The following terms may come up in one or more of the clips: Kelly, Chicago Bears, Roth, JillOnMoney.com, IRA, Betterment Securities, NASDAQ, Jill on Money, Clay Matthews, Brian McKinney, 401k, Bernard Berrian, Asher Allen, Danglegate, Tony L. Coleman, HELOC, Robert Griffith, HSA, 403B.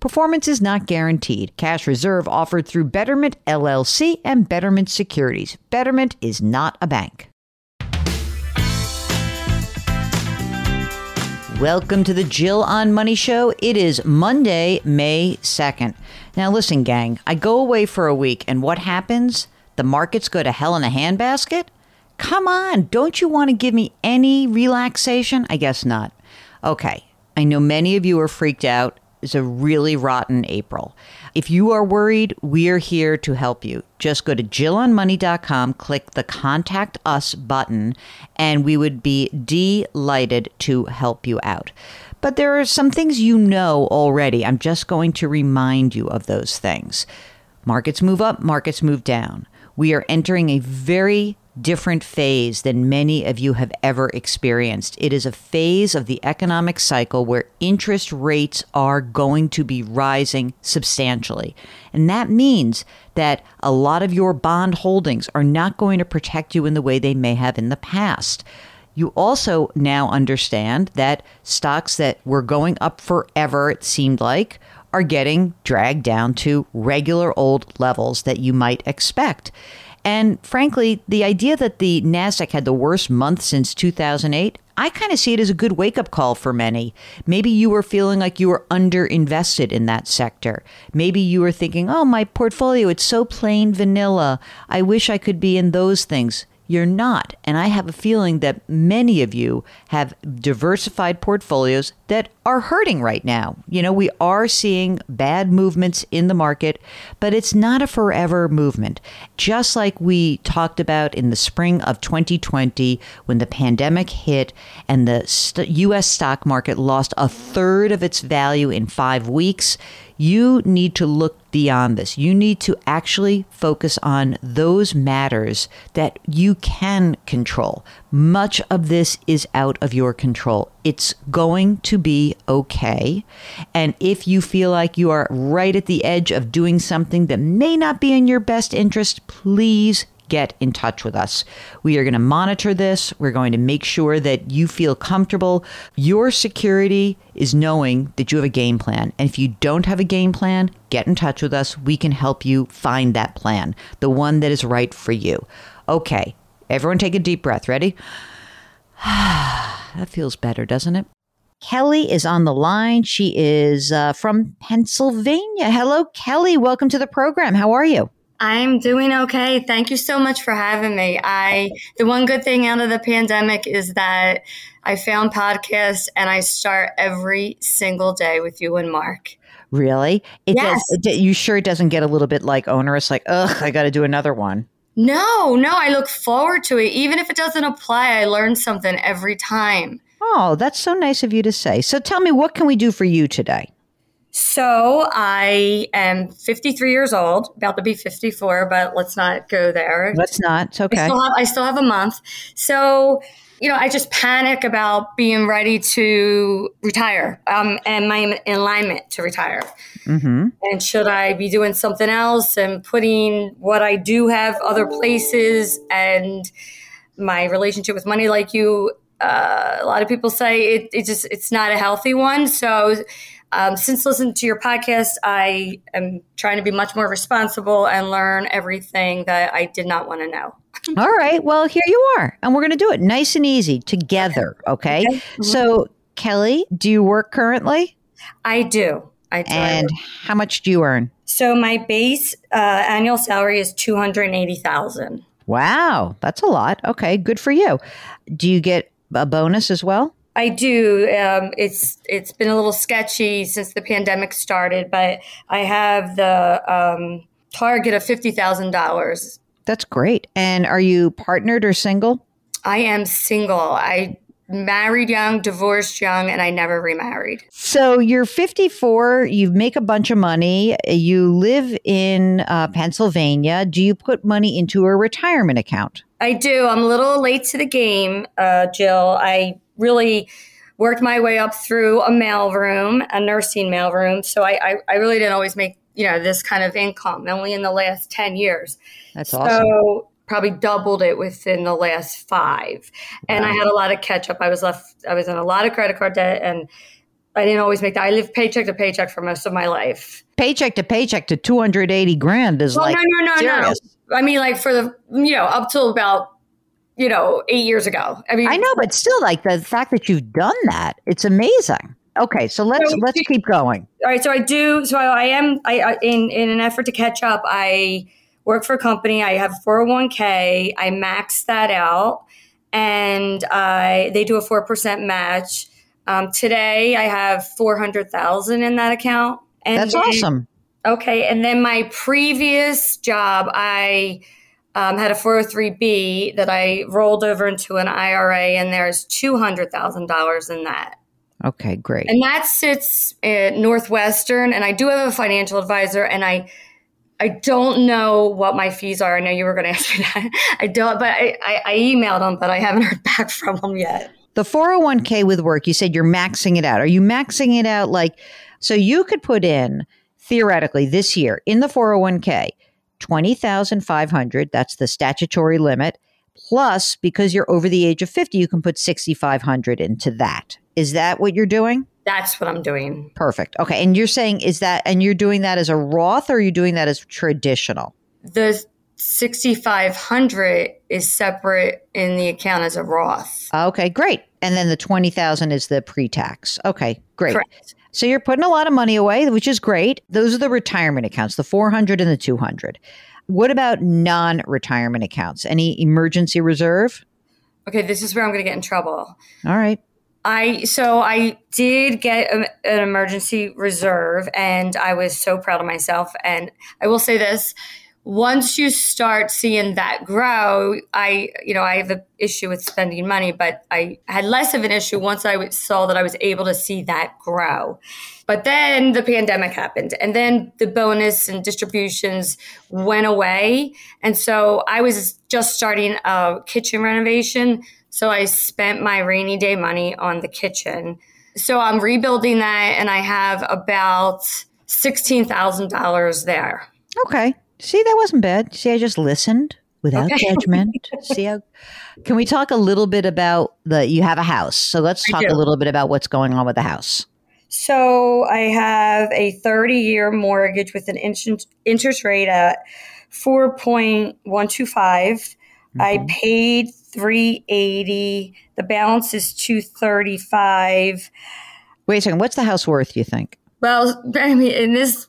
Performance is not guaranteed. Cash reserve offered through Betterment LLC and Betterment Securities. Betterment is not a bank. Welcome to the Jill on Money Show. It is Monday, May 2nd. Now listen, gang, I go away for a week, and what happens? The markets go to hell in a handbasket? Come on, don't you want to give me any relaxation? I guess not. Okay, I know many of you are freaked out. It's a really rotten April. If you are worried, we're here to help you. Just go to JillOnMoney.com, click the Contact Us button, and we would be delighted to help you out. But there are some things you know already. I'm just going to remind you of those things. Markets move up, markets move down. We are entering a very different phase than many of you have ever experienced. It is a phase of the economic cycle where interest rates are going to be rising substantially. And that means that a lot of your bond holdings are not going to protect you in the way they may have in the past. You also now understand that stocks that were going up forever, it seemed like, are getting dragged down to regular old levels that you might expect. And frankly, the idea that the NASDAQ had the worst month since 2008, I kind of see it as a good wake-up call for many. Maybe you were feeling like you were underinvested in that sector. Maybe you were thinking, oh, my portfolio, it's so plain vanilla. I wish I could be in those things. You're not. And I have a feeling that many of you have diversified portfolios that are hurting right now. You know, we are seeing bad movements in the market, but it's not a forever movement. Just like we talked about in the spring of 2020, when the pandemic hit and the U.S. stock market lost a third of its value in 5 weeks, you need to look beyond this. You need to actually focus on those matters that you can control. Much of this is out of your control. It's going to be okay. And if you feel like you are right at the edge of doing something that may not be in your best interest, please get in touch with us. We are going to monitor this. We're going to make sure that you feel comfortable. Your security is knowing that you have a game plan. And if you don't have a game plan, get in touch with us. We can help you find that plan, the one that is right for you. Okay, everyone take a deep breath. Ready? That feels better, doesn't it? Kelly is on the line. She is from Pennsylvania. Hello, Kelly. Welcome to the program. How are you? I'm doing okay. Thank you so much for having me. The one good thing out of the pandemic is that I found podcasts, and I start every single day with you and Mark. Really? Yes. You sure it doesn't get a little bit like onerous, like, ugh, I got to do another one? No, I look forward to it. Even if it doesn't apply, I learn something every time. Oh, that's so nice of you to say. So tell me, what can we do for you today? So I am 53 years old, about to be 54, but let's not go there. Let's not. It's okay. I still have a month. So, I just panic about being ready to retire, and I'm in alignment to retire. Mm-hmm. And should I be doing something else and putting what I do have other places, and my relationship with money, like you, a lot of people say it's not a healthy one. So since listening to your podcast, I am trying to be much more responsible and learn everything that I did not want to know. All right. Well, here you are. And we're going to do it nice and easy together. Okay. Mm-hmm. So, Kelly, do you work currently? I do. And how much do you earn? So my base annual salary is $280,000. Wow. That's a lot. Okay. Good for you. Do you get a bonus as well? I do. It's been a little sketchy since the pandemic started, but I have the target of $50,000. That's great. And are you partnered or single? I am single. I married young, divorced young, and I never remarried. So you're 54. You make a bunch of money. You live in Pennsylvania. Do you put money into a retirement account? I do. I'm a little late to the game, Jill. I really worked my way up through a nursing mailroom. So I really didn't always make, this kind of income, only in the last 10 years. That's awesome. So probably doubled it within the last 5. Wow. And I had a lot of catch up. I was in a lot of credit card debt, and I didn't always make that. I lived paycheck to paycheck for most of my life. Paycheck to paycheck to $280,000 is No. I mean, like for the, up till about, 8 years ago. I mean, I know, but still, like the fact that you've done that, it's amazing. Okay, so let's keep going. All right, so I am in an effort to catch up. I work for a company. I have 401k. I max that out, and they do a 4% match. Today, I have $400,000 in that account. And that's awesome. Okay, and then my previous job, I had a 403B that I rolled over into an IRA, and there's $200,000 in that. Okay, great. And that sits at Northwestern, and I do have a financial advisor, and I don't know what my fees are. I know you were going to ask me that. I don't, but I emailed them, but I haven't heard back from them yet. The 401k with work, you said you're maxing it out. Are you maxing it out like, so you could put in, theoretically, this year in the 401k, $20,500, that's the statutory limit, plus because you're over the age of 50, you can put $6,500 into that. Is that what you're doing? That's what I'm doing. Perfect. Okay. And you're saying and you're doing that as a Roth, or are you doing that as traditional? The $6,500 is separate in the account as a Roth. Okay, great. And then the $20,000 is the pre-tax. Okay, great. Correct. So you're putting a lot of money away, which is great. Those are the retirement accounts, the $400 and the $200. What about non-retirement accounts? Any emergency reserve? Okay, this is where I'm going to get in trouble. All right. I did get an emergency reserve, and I was so proud of myself. And I will say this, once you start seeing that grow, I have an issue with spending money, but I had less of an issue once I saw that I was able to see that grow. But then the pandemic happened, and then the bonus and distributions went away. And so I was just starting a kitchen renovation. So I spent my rainy day money on the kitchen. So I'm rebuilding that, and I have about $16,000 there. Okay. See, that wasn't bad. See, I just listened without judgment. See, can we talk a little bit about you have a house. So let's talk a little bit about what's going on with the house. So I have a 30-year mortgage with an interest rate at 4.125. Mm-hmm. I paid $380. The balance is $235. Wait a second. What's the house worth, you think? Well, I mean, in this,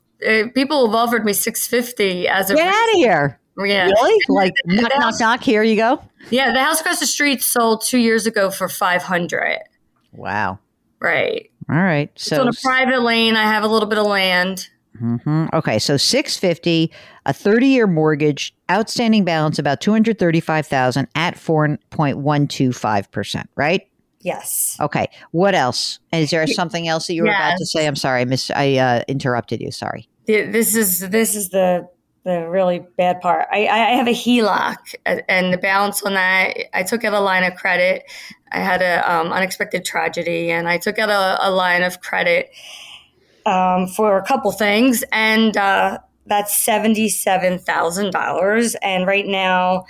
people have offered me $650 as a get out of here. Yeah, really? Like knock, knock, knock. Here you go. Yeah, the house across the street sold 2 years ago for $500. Wow. Right. All right. So it's on a private lane. I have a little bit of land. Mm-hmm. Okay. So $650,000, a 30-year mortgage, outstanding balance about $235,000 at 4.125%, right? Yes. Okay. What else? Is there something else that you were about to say? I'm sorry. I interrupted you. Sorry. This is the really bad part. I have a HELOC, and the balance on that, I took out a line of credit. I had a unexpected tragedy, and I took out a line of credit for a couple things, and that's $77,000. And right now,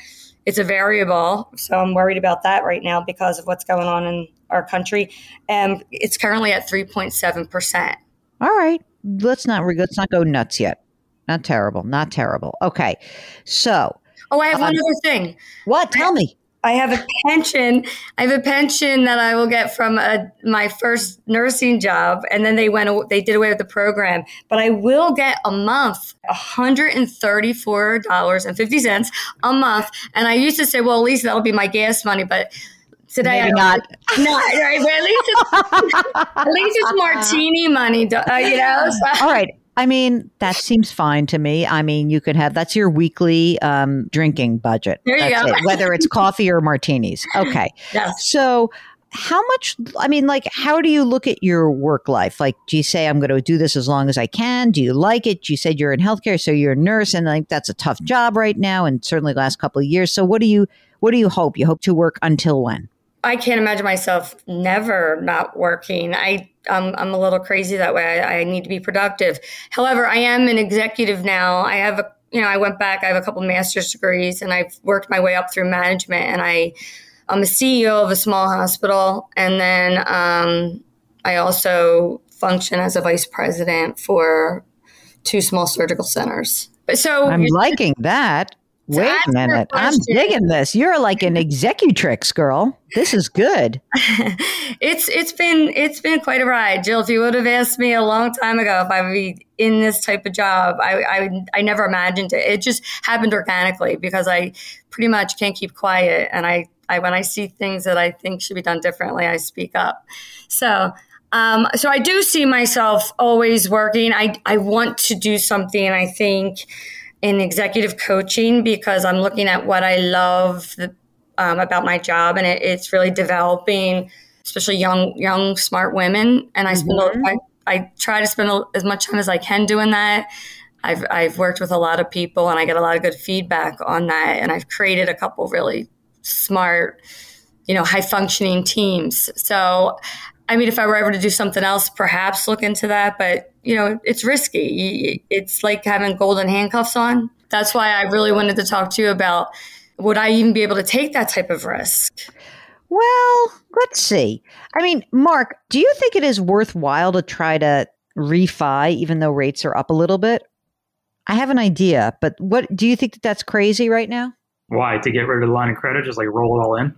it's a variable, so I'm worried about that right now because of what's going on in our country. And it's currently at 3.7%. All right, let's not go nuts yet. Not terrible. Okay, so I have one other thing. What? Tell me. I have a pension. That I will get from my first nursing job, and then they did away with the program. But I will get a month, $134.50 a month. And I used to say, well, at least that'll be my gas money. But today, maybe not right. Well, at least it's martini money, you know. So. All right. I mean, that seems fine to me. I mean, you could have, that's your weekly drinking budget. There you go. It, whether it's coffee or martinis. Okay. Yes. So how much, I mean, like, how do you look at your work life? Like, do you say, I'm going to do this as long as I can? Do you like it? You said you're in healthcare, so you're a nurse, and like, that's a tough job right now, and certainly last couple of years. So what do you hope? You hope to work until when? I can't imagine myself never not working. I'm a little crazy that way. I need to be productive. However, I am an executive now. I went back. I have a couple of master's degrees, and I've worked my way up through management. And I'm a CEO of a small hospital, and then I also function as a vice president for two small surgical centers. So I'm liking that. Wait a minute. I'm digging this. You're like an executrix, girl. This is good. It's been quite a ride, Jill. If you would have asked me a long time ago if I would be in this type of job, I never imagined it. It just happened organically because I pretty much can't keep quiet. And I when I see things that I think should be done differently, I speak up. So I do see myself always working. I want to do something, I think, in executive coaching, because I'm looking at what I love about my job, and it's really developing, especially young smart women. And I I try to spend as much time as I can doing that. I've worked with a lot of people, and I get a lot of good feedback on that. And I've created a couple really smart, high functioning teams. So, I mean, if I were ever to do something else, perhaps look into that. But, it's risky. It's like having golden handcuffs on. That's why I really wanted to talk to you about, would I even be able to take that type of risk? Well, let's see. I mean, Mark, do you think it is worthwhile to try to refi even though rates are up a little bit? I have an idea, but what do you think that's crazy right now? Why? To get rid of the line of credit, just like roll it all in?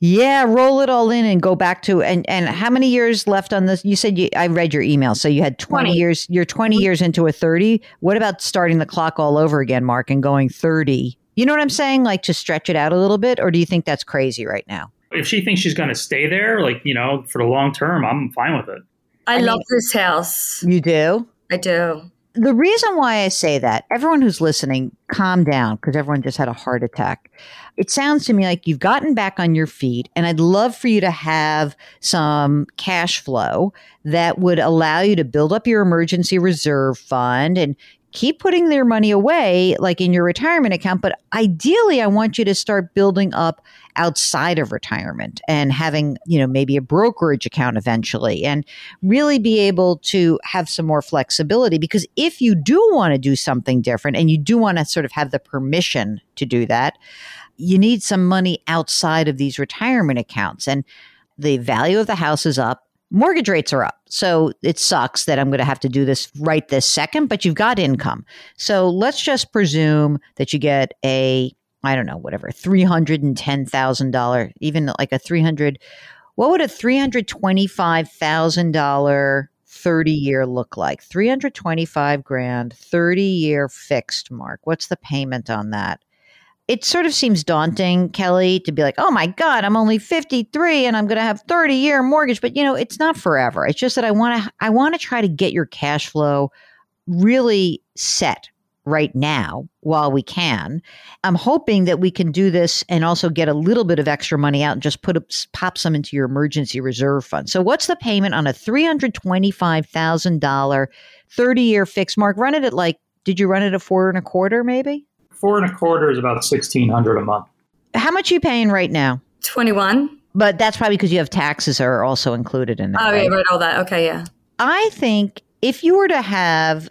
Yeah, roll it all in and go back to, and how many years left on this? You said I read your email, so you had 20 years. You're 20 years into a 30. What about starting the clock all over again, Mark, and going 30? You know what I'm saying? Like, to stretch it out a little bit, or do you think that's crazy right now? If she thinks she's going to stay there, like, for the long term, I'm fine with it. I love this house. You do? I do. The reason why I say that, everyone who's listening, calm down, because everyone just had a heart attack. It sounds to me like you've gotten back on your feet, and I'd love for you to have some cash flow that would allow you to build up your emergency reserve fund and keep putting their money away, like in your retirement account. But ideally, I want you to start building up outside of retirement and having, maybe a brokerage account eventually, and really be able to have some more flexibility. Because if you do want to do something different, and you do want to sort of have the permission to do that, you need some money outside of these retirement accounts. And the value of the house is up. Mortgage rates are up. So it sucks that I'm going to have to do this right this second, but you've got income. So let's just presume that you get $310,000, even like what would a $325,000 30-year look like? 325 grand, 30-year fixed, Mark. What's the payment on that? it sort of seems daunting, Kelly, to be like, oh my God, I'm only 53 and I'm going to have 30-year mortgage. But, you know, it's not forever. It's just that I want to try to get your cash flow really set right now while we can. I'm hoping that we can do this and also get a little bit of extra money out and just pop some into your emergency reserve fund. So what's the payment on a $325,000 30-year fixed? Mark, run it at did you run it at 4.25 maybe? 4.25 is about $1,600 a month. How much are you paying right now? 21. But that's probably because you have taxes are also included in that. Oh, right? Yeah, right, all that. Okay, yeah. I think if you were to have,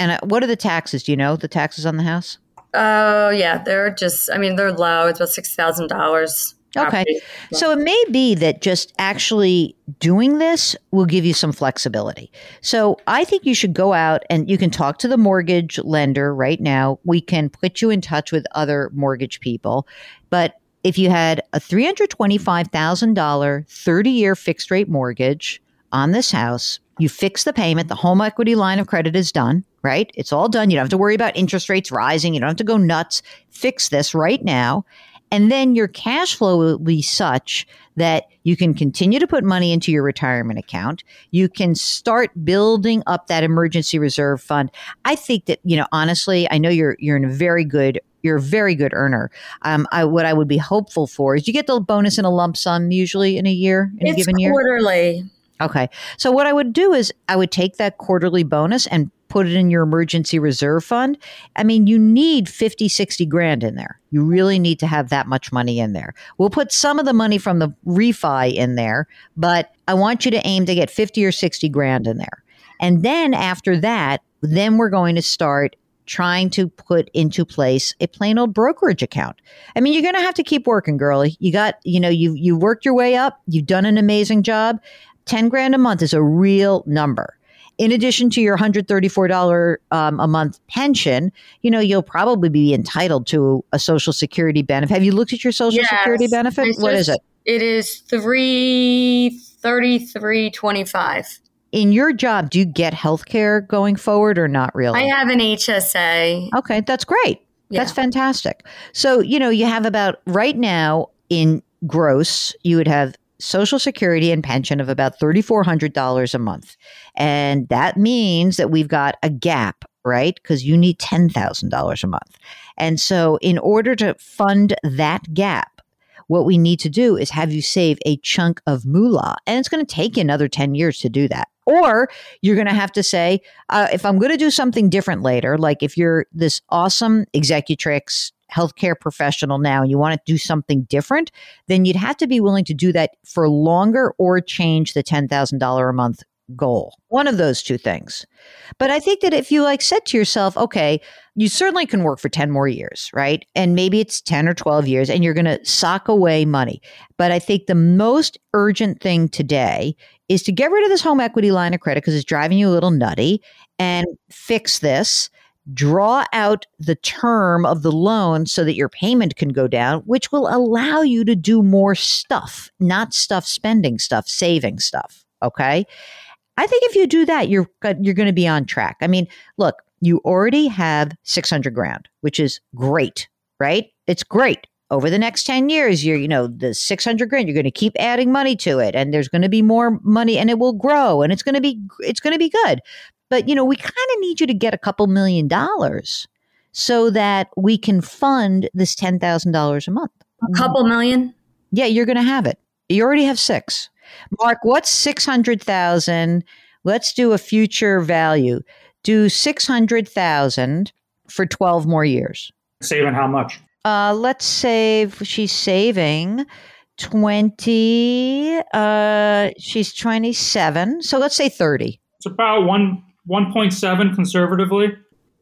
and what are the taxes? Do you know the taxes on the house? Oh, yeah. They're they're low. It's about $6,000. Okay. So it may be that just actually doing this will give you some flexibility. So I think you should go out and you can talk to the mortgage lender right now. We can put you in touch with other mortgage people. But if you had a $325,000 30-year fixed rate mortgage on this house, you fix the payment. The home equity line of credit is done. Right? It's all done. You don't have to worry about interest rates rising. You don't have to go nuts. Fix this right now. And then your cash flow will be such that you can continue to put money into your retirement account. You can start building up that emergency reserve fund. I think that, honestly, I know you're in a very good earner. What I would be hopeful for is you get the bonus in a lump sum usually in a year, in a given year? It's quarterly. Okay. So what I would do is I would take that quarterly bonus and put it in your emergency reserve fund. I mean, you need 50, 60 grand in there. You really need to have that much money in there. We'll put some of the money from the refi in there, but I want you to aim to get 50 or 60 grand in there. And then after that, then we're going to start trying to put into place a plain old brokerage account. I mean, you're going to have to keep working, girlie. You got, you worked your way up. You've done an amazing job. 10 grand a month is a real number. In addition to your $134 a month pension, you'll probably be entitled to a Social Security benefit. Have you looked at your Social Security benefit? What is it? It is $333.25. In your job, do you get health care going forward or not really? I have an HSA. Okay, that's great. Yeah. That's fantastic. So, you have about right now in gross, you would have Social Security and pension of about $3,400 a month. And that means that we've got a gap, right? Because you need $10,000 a month. And so in order to fund that gap, what we need to do is have you save a chunk of moolah. And it's going to take you another 10 years to do that. Or you're going to have to say, if I'm going to do something different later, like if you're this awesome executrix, healthcare professional now, and you want to do something different, then you'd have to be willing to do that for longer or change the $10,000 a month goal. One of those two things. But I think that if you said to yourself, okay, you certainly can work for 10 more years, right? And maybe it's 10 or 12 years and you're going to sock away money. But I think the most urgent thing today is to get rid of this home equity line of credit because it's driving you a little nutty and fix this. Draw out the term of the loan so that your payment can go down, which will allow you to do more stuff, not stuff, spending stuff, saving stuff. Okay. I think if you do that, you're going to be on track. I mean, look, you already have 600 grand, which is great, right? It's great. Over the next 10 years, the 600 grand, you're going to keep adding money to it and there's going to be more money and it will grow and it's going to be good. But, we kind of need you to get a couple million dollars so that we can fund this $10,000 a month. A couple million? Yeah, you're going to have it. You already have six. Mark, what's 600,000? Let's do a future value. Do 600,000 for 12 more years. Saving how much? Let's save. She's saving 20. She's 27. So let's say 30. It's about 1.7 conservatively.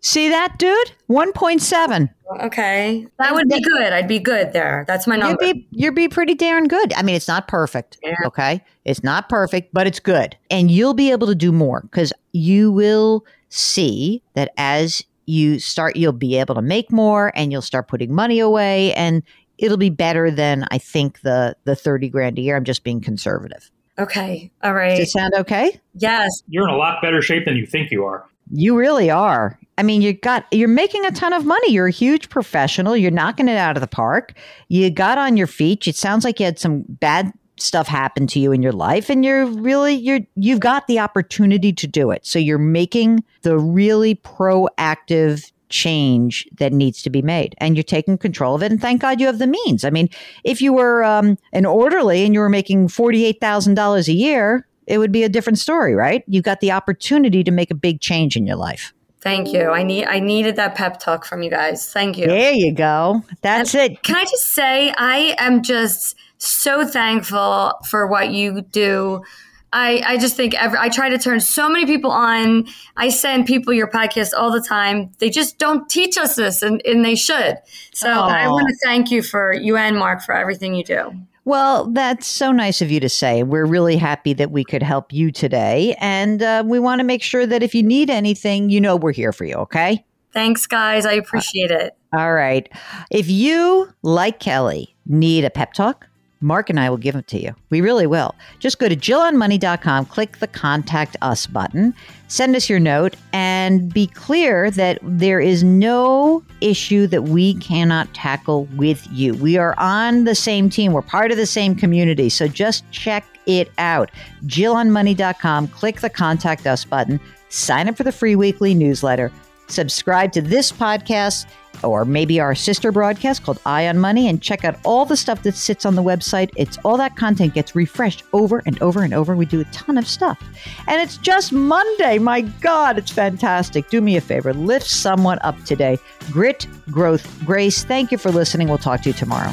See that, dude? 1.7. Okay. That would be good. I'd be good there. That's my number. You'd be pretty darn good. I mean, it's not perfect. Yeah. Okay. It's not perfect, but it's good. And you'll be able to do more because you will see that as you start, you'll be able to make more and you'll start putting money away and it'll be better than I think the 30 grand a year. I'm just being conservative. Okay. All right. Does it sound okay? Yes. You're in a lot better shape than you think you are. You really are. I mean, you're making a ton of money. You're a huge professional. You're knocking it out of the park. You got on your feet. It sounds like you had some bad stuff happen to you in your life, and you've got the opportunity to do it. So you're making the really proactive change that needs to be made, and you're taking control of it. And thank God you have the means. I mean, if you were an orderly and you were making $48,000 a year, it would be a different story, right? You got the opportunity to make a big change in your life. Thank you. I needed that pep talk from you guys. Thank you. There you go. That's it. Can I just say, I am just so thankful for what you do. I just think I try to turn so many people on. I send people your podcast all the time. They just don't teach us this, and they should. So I want to thank you and Mark for everything you do. Well, that's so nice of you to say. We're really happy that we could help you today. And we want to make sure that if you need anything, you know we're here for you, okay? Thanks, guys. I appreciate it. All right. If you, like Kelly, need a pep talk, Mark and I will give them to you. We really will. Just go to JillOnMoney.com, click the Contact Us button, send us your note, and be clear that there is no issue that we cannot tackle with you. We are on the same team. We're part of the same community. So just check it out. JillOnMoney.com, click the Contact Us button, sign up for the free weekly newsletter, subscribe to this podcast, or maybe our sister broadcast called Eye on Money, and check out all the stuff that sits on the website. It's all that content gets refreshed over and over and over. We do a ton of stuff. And it's just Monday. My God, it's fantastic. Do me a favor. Lift someone up today. Grit, growth, grace. Thank you for listening. We'll talk to you tomorrow.